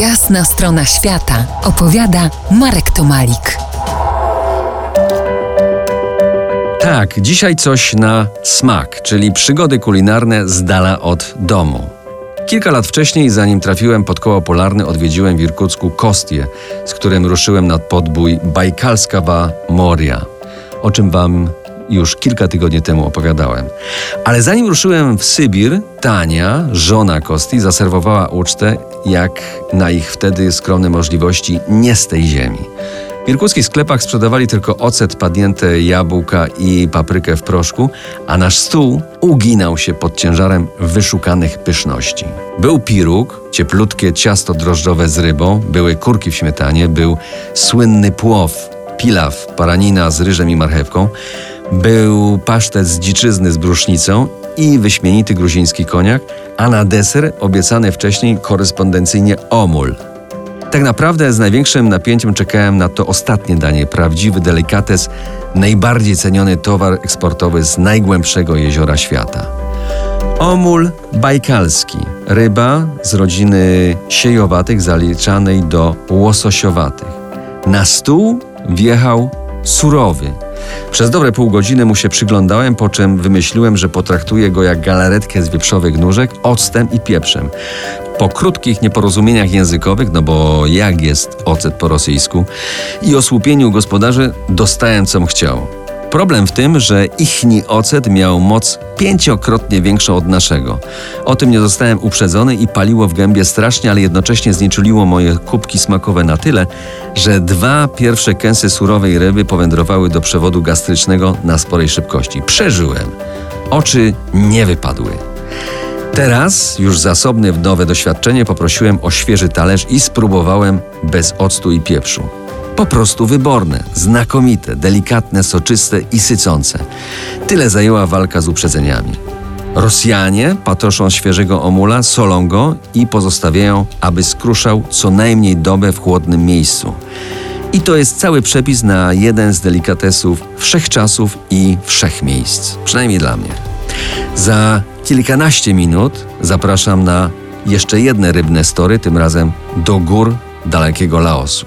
Jasna strona świata, opowiada Marek Tomalik. Tak, dzisiaj coś na smak, czyli przygody kulinarne z dala od domu. Kilka lat wcześniej, zanim trafiłem pod koło polarne, odwiedziłem w Irkucku Kostię, z którym ruszyłem na podbój Bajkalskoe More, o czym wam już kilka tygodni temu opowiadałem. Ale zanim ruszyłem w Sybir, Tania, żona Kosti, zaserwowała ucztę, jak na ich wtedy skromne możliwości, nie z tej ziemi. W irkuckich sklepach sprzedawali tylko ocet, padnięte jabłka i paprykę w proszku, a nasz stół uginał się pod ciężarem wyszukanych pyszności. Był piruk, cieplutkie ciasto drożdżowe z rybą, były kurki w śmietanie, był słynny płow, pilaw, baranina z ryżem i marchewką, był pasztet z dziczyzny z brusznicą i wyśmienity gruziński koniak, a na deser obiecany wcześniej korespondencyjnie omul. Tak naprawdę z największym napięciem czekałem na to ostatnie danie, prawdziwy delikates, najbardziej ceniony towar eksportowy z najgłębszego jeziora świata. Omul bajkalski, ryba z rodziny siejowatych zaliczanej do łososiowatych. Na stół wjechał surowy. Przez dobre pół godziny mu się przyglądałem, po czym wymyśliłem, że potraktuję go jak galaretkę z wieprzowych nóżek, octem i pieprzem. Po krótkich nieporozumieniach językowych, no bo jak jest ocet po rosyjsku, i osłupieniu gospodarzy dostałem, co chciał. Problem w tym, że ichni ocet miał moc 5-krotnie większą od naszego. O tym nie zostałem uprzedzony i paliło w gębie strasznie, ale jednocześnie znieczuliło moje kubki smakowe na tyle, że 2 pierwsze kęsy surowej ryby powędrowały do przewodu gastrycznego na sporej szybkości. Przeżyłem. Oczy nie wypadły. Teraz, już zasobny w nowe doświadczenie, poprosiłem o świeży talerz i spróbowałem bez octu i pieprzu. Po prostu wyborne, znakomite, delikatne, soczyste i sycące. Tyle zajęła walka z uprzedzeniami. Rosjanie patoszą świeżego omula, solą go i pozostawiają, aby skruszał co najmniej dobę w chłodnym miejscu. I to jest cały przepis na jeden z delikatesów wszechczasów i wszechmiejsc. Przynajmniej dla mnie. Za kilkanaście minut zapraszam na jeszcze jedne rybne story, tym razem do gór dalekiego Laosu.